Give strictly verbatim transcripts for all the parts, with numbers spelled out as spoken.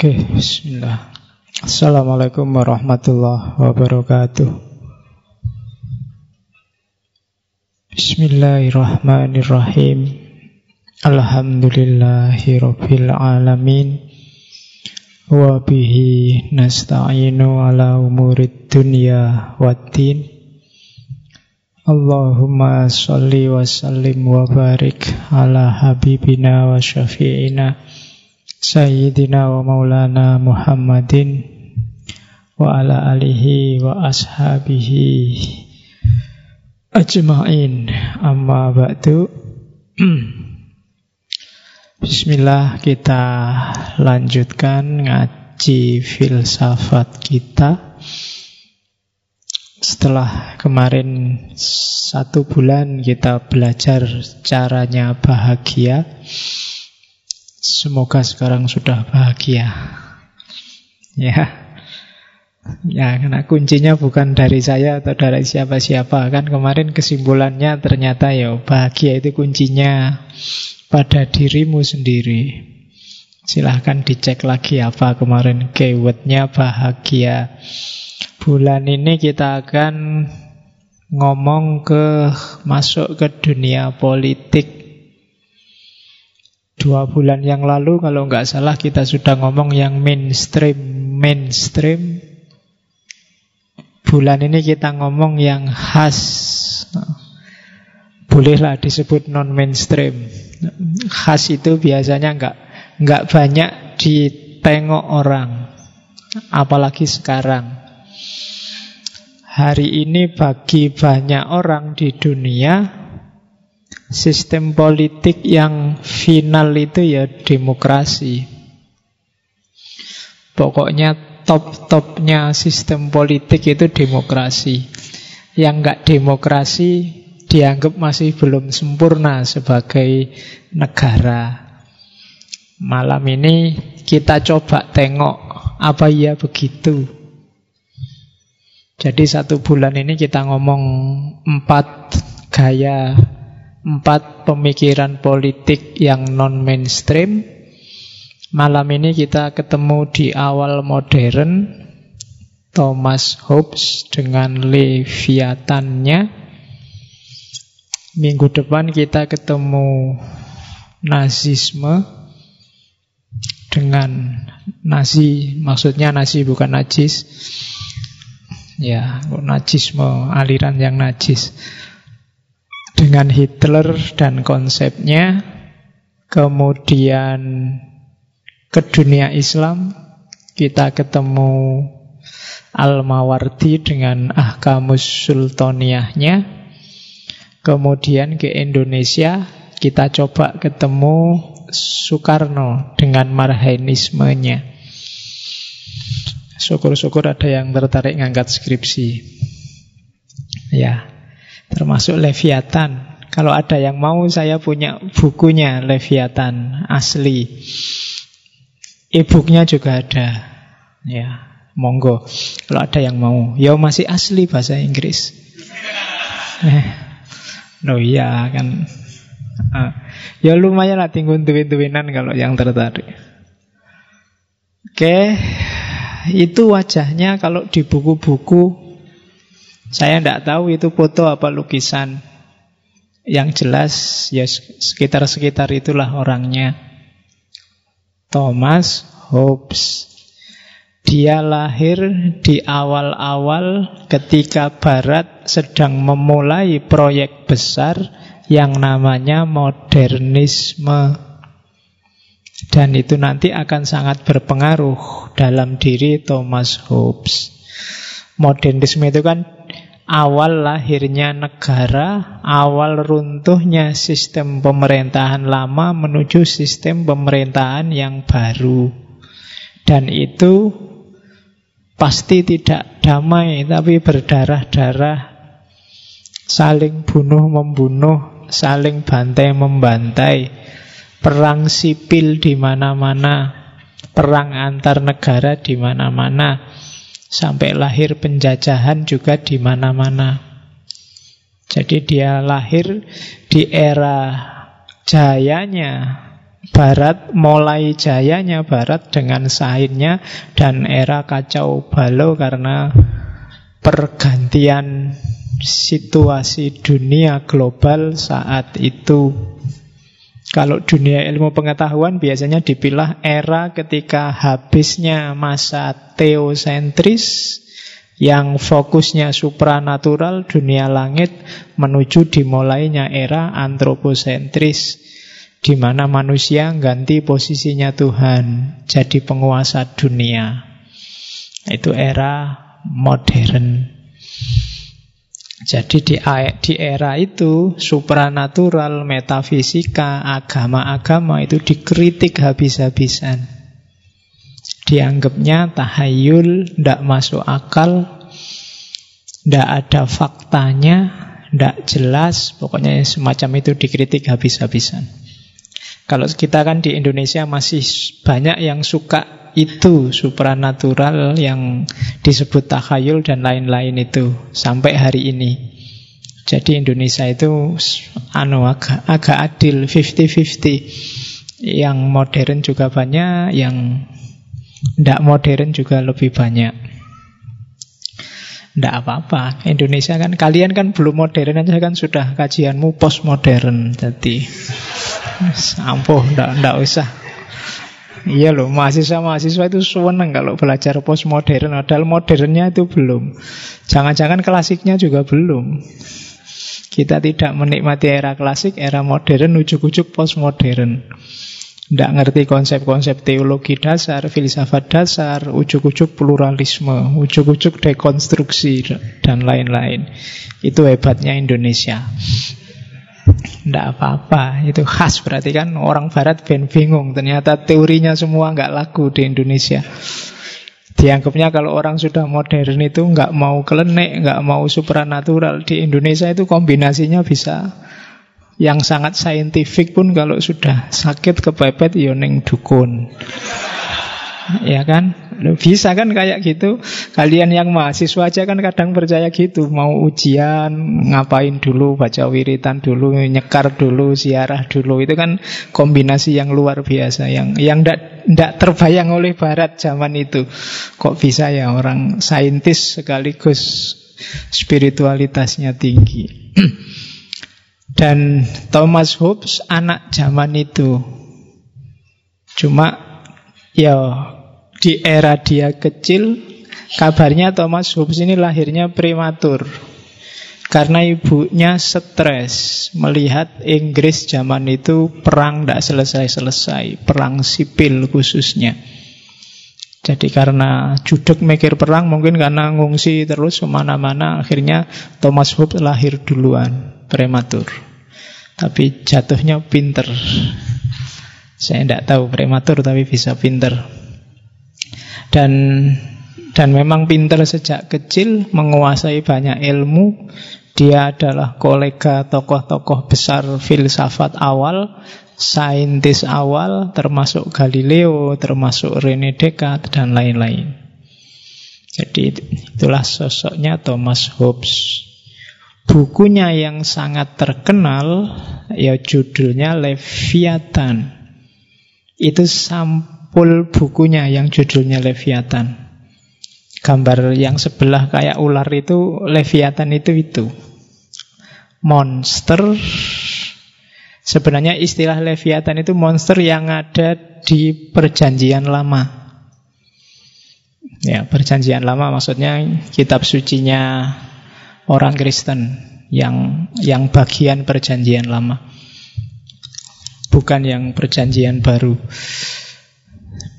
Oke, okay, bismillah. Assalamualaikum warahmatullahi wabarakatuh. Bismillahirrahmanirrahim. Alhamdulillahirabbil alamin. Wa bihi nasta'inu ala umurid dunya waddin. Allahumma shalli wa sallim wa barik ala habibina wa syafi'ina Sayyidina wa maulana Muhammadin wa ala alihi wa ashabihi ajma'in, amma ba'du. Bismillah, kita lanjutkan ngaji filsafat kita. Setelah kemarin satu bulan kita belajar caranya bahagia, semoga sekarang sudah bahagia. Ya. Ya, karena kuncinya bukan dari saya atau dari siapa-siapa. Kan kemarin kesimpulannya ternyata ya bahagia itu kuncinya pada dirimu sendiri. Silahkan dicek lagi apa kemarin keywordnya bahagia. Bulan ini kita akan ngomong ke masuk ke dunia politik. Dua bulan yang lalu kalau nggak salah kita sudah ngomong yang mainstream mainstream. Bulan ini kita ngomong yang khas. Bolehlah disebut non mainstream. Khas itu biasanya nggak nggak banyak ditengok orang. Apalagi sekarang. Hari ini bagi banyak orang di dunia, sistem politik yang final itu ya demokrasi. Pokoknya top-topnya sistem politik itu demokrasi. Yang nggak demokrasi dianggap masih belum sempurna sebagai negara. Malam ini kita coba tengok apa ya begitu. Jadi satu bulan ini kita ngomong empat gaya, empat pemikiran politik yang non-mainstream. Malam ini kita ketemu di awal modern, Thomas Hobbes dengan Leviathannya. Minggu depan kita ketemu Nazisme dengan Nazi, maksudnya Nazi bukan najis. Ya, Nazisme, aliran yang najis, dengan Hitler dan konsepnya. Kemudian ke dunia Islam kita ketemu Al-Mawardi dengan Ahkamus Sultaniahnya. Kemudian ke Indonesia kita coba ketemu Soekarno dengan Marhaenismenya. Syukur-syukur ada yang tertarik ngangkat skripsi. Ya, termasuk Leviathan. Kalau ada yang mau, saya punya bukunya Leviathan asli. E-booknya juga ada. Ya, monggo. Kalau ada yang mau, ya masih asli bahasa Inggris. Eh, no ya kan. Uh, ya lumayan lah tinggun tuwin-tuwinan kalau yang tertarik. Oke, itu wajahnya kalau di buku-buku. Saya tidak tahu itu foto apa lukisan. Yang jelas ya sekitar-sekitar itulah orangnya. Thomas Hobbes. Dia lahir di awal-awal ketika Barat sedang memulai proyek besar yang namanya modernisme. Dan itu nanti akan sangat berpengaruh dalam diri Thomas Hobbes. Modernisme itu kan awal lahirnya negara, awal runtuhnya sistem pemerintahan lama menuju sistem pemerintahan yang baru. Dan itu pasti tidak damai, tapi berdarah-darah, saling bunuh-membunuh, saling bantai-membantai, perang sipil di mana-mana, perang antar negara di mana-mana. Sampai lahir penjajahan juga di mana-mana. Jadi dia lahir di era jayanya Barat, mulai jayanya Barat dengan sainsnya dan era kacau balau karena pergantian situasi dunia global saat itu. Kalau dunia ilmu pengetahuan biasanya dipilah era ketika habisnya masa teosentris yang fokusnya supranatural, dunia langit, menuju dimulainya era antroposentris, di mana manusia ganti posisinya Tuhan jadi penguasa dunia. Itu era modern. Jadi di, di era itu supranatural, metafisika, agama-agama itu dikritik habis-habisan. Dianggapnya tahayul, tidak masuk akal, tidak ada faktanya, tidak jelas. Pokoknya semacam itu dikritik habis-habisan. Kalau kita kan di Indonesia masih banyak yang suka itu, supranatural yang disebut takhayul dan lain-lain itu, sampai hari ini. Jadi Indonesia itu anu, agak, agak adil, lima puluh lima puluh. Yang modern juga banyak, yang tidak modern juga lebih banyak. Tidak apa-apa, Indonesia kan, kalian kan belum modern aja kan sudah kajianmu postmodern. Jadi ampuh, enggak usah. Iya loh, mahasiswa-mahasiswa itu seneng kalau belajar postmodern, padahal modernnya itu belum. Jangan-jangan klasiknya juga belum. Kita tidak menikmati era klasik, era modern, ujuk-ujuk postmodern. Enggak ngerti konsep-konsep teologi dasar, filsafat dasar, ujuk-ujuk pluralisme, ujuk-ujuk dekonstruksi, dan lain-lain. Itu hebatnya Indonesia. Tidak apa-apa, itu khas. Berarti kan orang Barat ben bingung, ternyata teorinya semua nggak laku di Indonesia. Dianggapnya kalau orang sudah modern itu nggak mau kelenek, nggak mau supranatural. Di Indonesia itu kombinasinya bisa. Yang sangat saintifik pun kalau sudah sakit kepepet yoning dukun. Ya kan, bisa kan kayak gitu. Kalian yang mahasiswa aja kan kadang percaya gitu. Mau ujian, ngapain dulu, baca wiritan dulu, nyekar dulu, ziarah dulu. Itu kan kombinasi yang luar biasa, Yang yang tidak terbayang oleh Barat zaman itu. Kok bisa ya orang saintis sekaligus spiritualitasnya tinggi. Dan Thomas Hobbes anak zaman itu. Cuma ya, di era dia kecil, kabarnya Thomas Hobbes ini lahirnya prematur karena ibunya stres melihat Inggris zaman itu perang tidak selesai-selesai, perang sipil khususnya. Jadi karena judek mikir perang, mungkin karena ngungsi terus kemana-mana, akhirnya Thomas Hobbes lahir duluan, prematur. Tapi jatuhnya pinter. Saya tidak tahu prematur tapi bisa pinter. Dan dan memang pinter sejak kecil, menguasai banyak ilmu. Dia adalah kolega tokoh-tokoh besar filsafat awal, saintis awal, termasuk Galileo, termasuk Rene Descartes, dan lain-lain. Jadi itulah sosoknya Thomas Hobbes. Bukunya yang sangat terkenal, ya judulnya Leviathan. Itu sampul bukunya yang judulnya Leviathan. Gambar yang sebelah kayak ular itu, Leviathan itu itu. Monster. Sebenarnya istilah Leviathan itu monster yang ada di Perjanjian Lama. Ya, Perjanjian Lama maksudnya kitab sucinya orang Kristen, yang yang bagian Perjanjian Lama. Bukan yang Perjanjian Baru.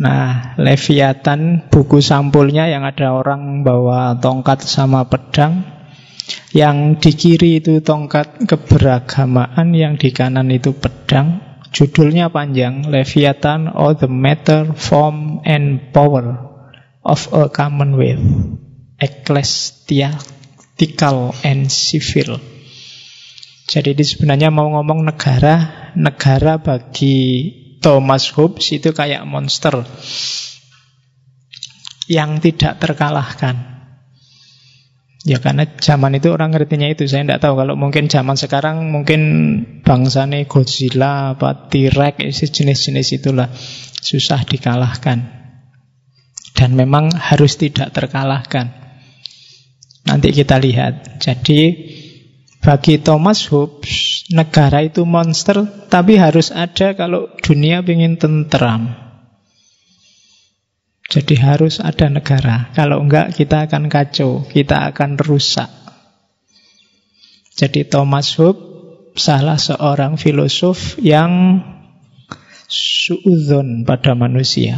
Nah, Leviathan, buku sampulnya yang ada orang bawa tongkat sama pedang. Yang di kiri itu tongkat keberagamaan, yang di kanan itu pedang. Judulnya panjang, Leviathan or the Matter, Form and Power of a Commonwealth, Ecclesiastical and Civil. Jadi ini sebenarnya mau ngomong negara. Negara bagi Thomas Hobbes itu kayak monster yang tidak terkalahkan. Ya karena zaman itu orang ngertinya itu. Saya tidak tahu kalau mungkin zaman sekarang mungkin bangsane Godzilla apa T-Rex jenis-jenis itulah susah dikalahkan. Dan memang harus tidak terkalahkan. Nanti kita lihat. Jadi bagi Thomas Hobbes negara itu monster, tapi harus ada kalau dunia ingin tentram. Jadi harus ada negara. Kalau enggak kita akan kacau, kita akan rusak. Jadi Thomas Hobbes salah seorang filosof yang suudzon pada manusia.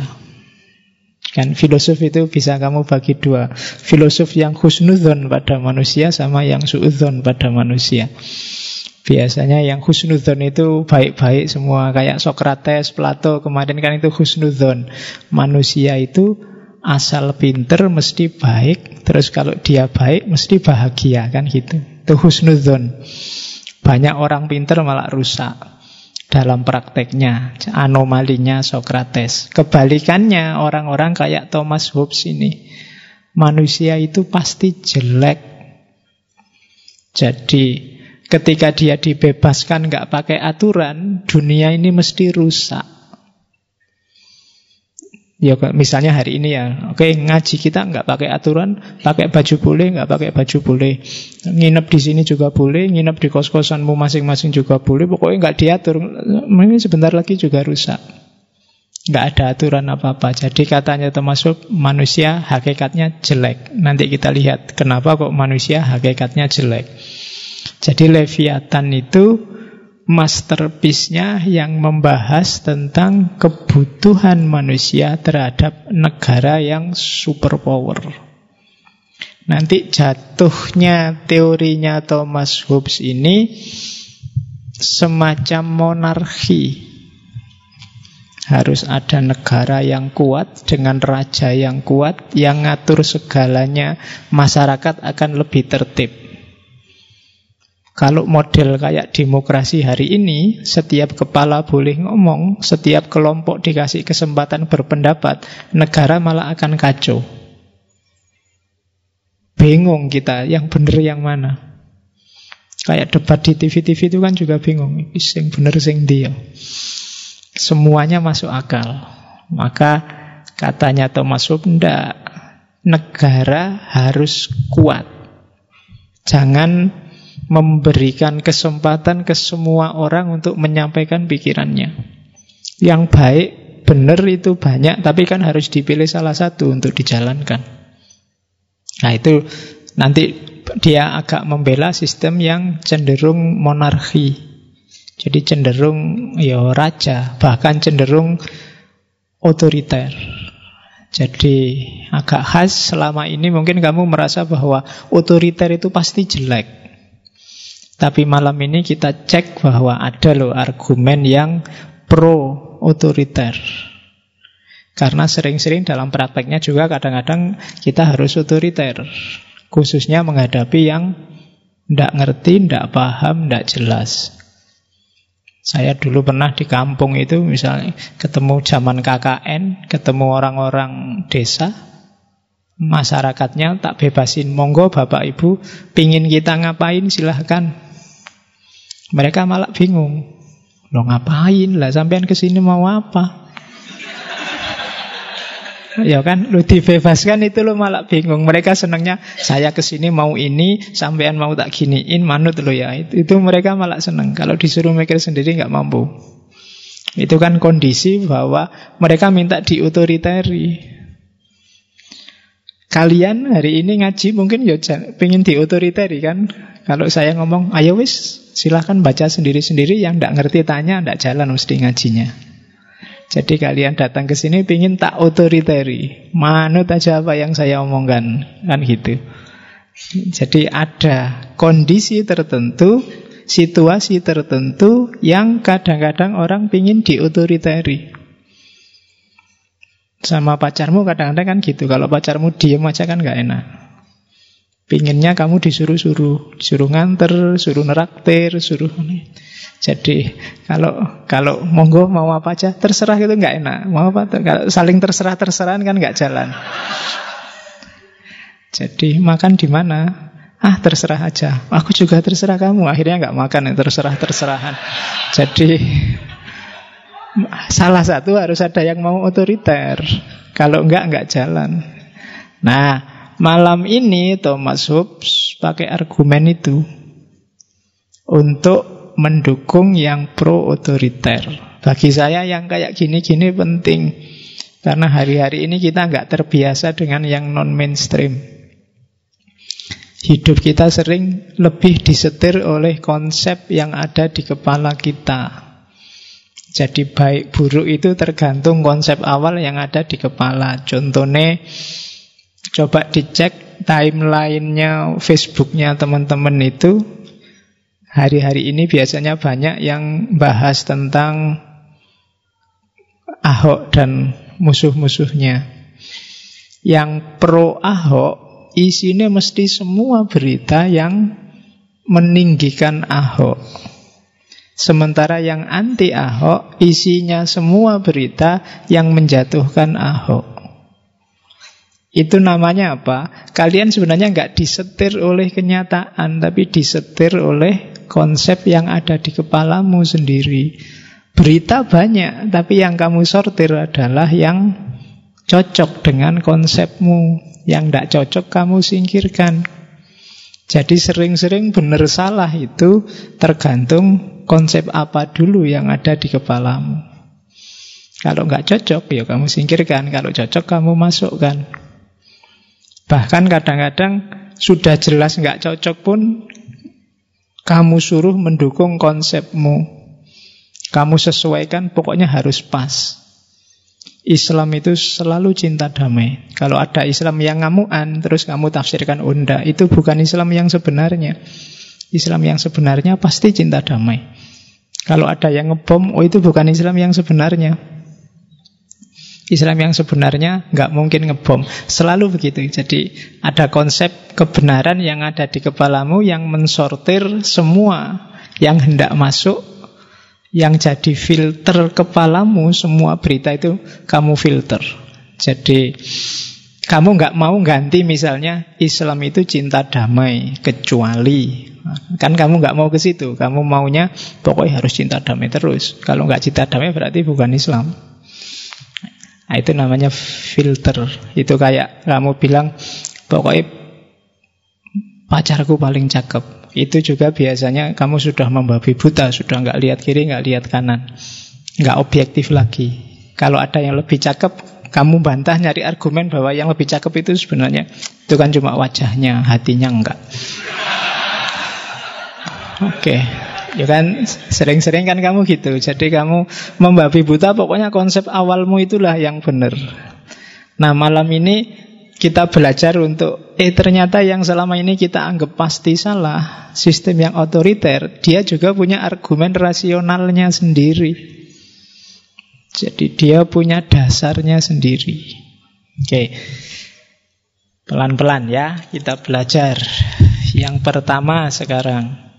Kan filosof itu bisa kamu bagi dua. Filosof yang husnudzon pada manusia sama yang suudzon pada manusia. Biasanya yang husnudzon itu baik-baik semua. Kayak Socrates, Plato, kemarin kan itu husnudzon. Manusia itu asal pinter mesti baik. Terus kalau dia baik mesti bahagia, kan gitu. Itu husnudzon. Banyak orang pinter malah rusak dalam prakteknya. Anomalinya Socrates. Kebalikannya orang-orang kayak Thomas Hobbes ini. Manusia itu pasti jelek. Jadi ketika dia dibebaskan nggak pakai aturan, dunia ini mesti rusak. Ya misalnya hari ini ya, oke okay, ngaji kita nggak pakai aturan, pakai baju boleh, nggak pakai baju boleh, nginep di sini juga boleh, nginep di kos-kosanmu masing-masing juga boleh, pokoknya nggak diatur, mungkin sebentar lagi juga rusak. Nggak ada aturan apa-apa. Jadi katanya termasuk manusia hakikatnya jelek. Nanti kita lihat kenapa kok manusia hakikatnya jelek. Jadi Leviathan itu masterpiece-nya yang membahas tentang kebutuhan manusia terhadap negara yang superpower. Nanti jatuhnya teorinya Thomas Hobbes ini semacam monarki. Harus ada negara yang kuat dengan raja yang kuat yang ngatur segalanya, masyarakat akan lebih tertib. Kalau model kayak demokrasi hari ini, setiap kepala boleh ngomong, setiap kelompok dikasih kesempatan berpendapat, negara malah akan kacau. Bingung kita, yang benar yang mana. Kayak debat di T V-T V itu kan juga bingung, sing bener sing dia. Semuanya masuk akal. Maka katanya Thomas Hobbes, ndak, negara harus kuat. Jangan memberikan kesempatan ke semua orang untuk menyampaikan pikirannya. Yang baik, benar itu banyak, tapi kan harus dipilih salah satu untuk dijalankan. Nah itu nanti dia agak membela sistem yang cenderung monarki. Jadi cenderung ya raja, bahkan cenderung otoriter. Jadi agak khas selama ini mungkin kamu merasa bahwa otoriter itu pasti jelek. Tapi malam ini kita cek bahwa ada loh argumen yang pro-otoriter. Karena sering-sering dalam prakteknya juga kadang-kadang kita harus otoriter. Khususnya menghadapi yang tidak ngerti, tidak paham, tidak jelas. Saya dulu pernah di kampung itu misalnya ketemu zaman K K N, ketemu orang-orang desa. Masyarakatnya tak bebasin, monggo bapak ibu pingin kita ngapain silahkan. Mereka malah bingung, lo ngapain lah sampean kesini mau apa? Ya kan, lo dibebaskan itu lo malah bingung. Mereka senangnya saya kesini mau ini, sampean mau tak giniin, manut lo ya. Itu mereka malah seneng. Kalau disuruh mikir sendiri nggak mampu. Itu kan kondisi bahwa mereka minta diotoriteri. Kalian hari ini ngaji mungkin ya pengen diotoriteri kan. Kalau saya ngomong, ayo wis silahkan baca sendiri-sendiri. Yang tidak ngerti tanya, tidak jalan mesti ngajinya. Jadi kalian datang ke sini pengen tak otoriteri, manut aja apa yang saya omongkan, kan gitu. Jadi ada kondisi tertentu, situasi tertentu yang kadang-kadang orang pengen diotoriteri. Sama pacarmu kadang-kadang kan gitu. Kalau pacarmu diem aja kan gak enak. Pinginnya kamu disuruh-suruh, disuruh nganter, suruh neraktir, suruh. Jadi kalau kalau monggo mau apa aja terserah gitu gak enak. Mau apa? Kalau saling terserah-terserahan kan gak jalan. Jadi makan di mana? ah terserah aja, aku juga terserah kamu. Akhirnya nggak makan, terserah-terserahan. Jadi salah satu harus ada yang mau otoriter. Kalau enggak, enggak jalan. Nah, malam ini Thomas Hobbes pakai argumen itu untuk mendukung yang pro-otoriter. Bagi saya yang kayak gini-gini penting, karena hari-hari ini kita enggak terbiasa dengan yang non-mainstream. Hidup kita sering lebih disetir oleh konsep yang ada di kepala kita. Jadi baik buruk itu tergantung konsep awal yang ada di kepala. Contohnya, coba dicek timeline-nya Facebook-nya teman-teman itu. Hari-hari ini biasanya banyak yang bahas tentang Ahok dan musuh-musuhnya. Yang pro Ahok, isinya mesti semua berita yang meninggikan Ahok. Sementara yang anti Ahok, isinya semua berita yang menjatuhkan Ahok. Itu namanya apa? Kalian sebenarnya nggak disetir oleh kenyataan, tapi disetir oleh konsep yang ada di kepalamu sendiri. Berita banyak, tapi yang kamu sortir adalah yang cocok dengan konsepmu. Yang tidak cocok kamu singkirkan. Jadi sering-sering benar salah itu tergantung konsep apa dulu yang ada di kepalamu. Kalau nggak cocok ya kamu singkirkan, kalau cocok kamu masukkan. Bahkan kadang-kadang sudah jelas nggak cocok pun kamu suruh mendukung konsepmu. Kamu sesuaikan, pokoknya harus pas. Islam itu selalu cinta damai. Kalau ada Islam yang ngamuan, terus kamu tafsirkan unda, itu bukan Islam yang sebenarnya. Islam yang sebenarnya pasti cinta damai. Kalau ada yang ngebom, oh itu bukan Islam yang sebenarnya. Islam yang sebenarnya nggak mungkin ngebom. Selalu begitu. Jadi ada konsep kebenaran yang ada di kepalamu yang mensortir semua yang hendak masuk. Yang jadi filter kepalamu, semua berita itu kamu filter. Jadi kamu nggak mau ganti misalnya Islam itu cinta damai, kecuali. Kan kamu nggak mau ke situ, kamu maunya pokoknya harus cinta damai terus. Kalau nggak cinta damai berarti bukan Islam. Nah, itu namanya filter. Itu kayak kamu bilang pokoknya pacarku paling cakep. Itu juga biasanya kamu sudah membabi buta, sudah nggak lihat kiri, nggak lihat kanan, nggak objektif lagi. Kalau ada yang lebih cakep, kamu bantah nyari argumen bahwa yang lebih cakep itu sebenarnya itu kan cuma wajahnya, hatinya enggak. Oke, okay. Ya kan sering-sering kan kamu gitu. Jadi kamu membabi buta, pokoknya konsep awalmu itulah yang benar. Nah malam ini kita belajar untuk, eh ternyata yang selama ini kita anggap pasti salah, sistem yang otoriter, dia juga punya argumen rasionalnya sendiri. Jadi dia punya dasarnya sendiri. Oke, pelan-pelan ya, kita belajar. Yang pertama sekarang,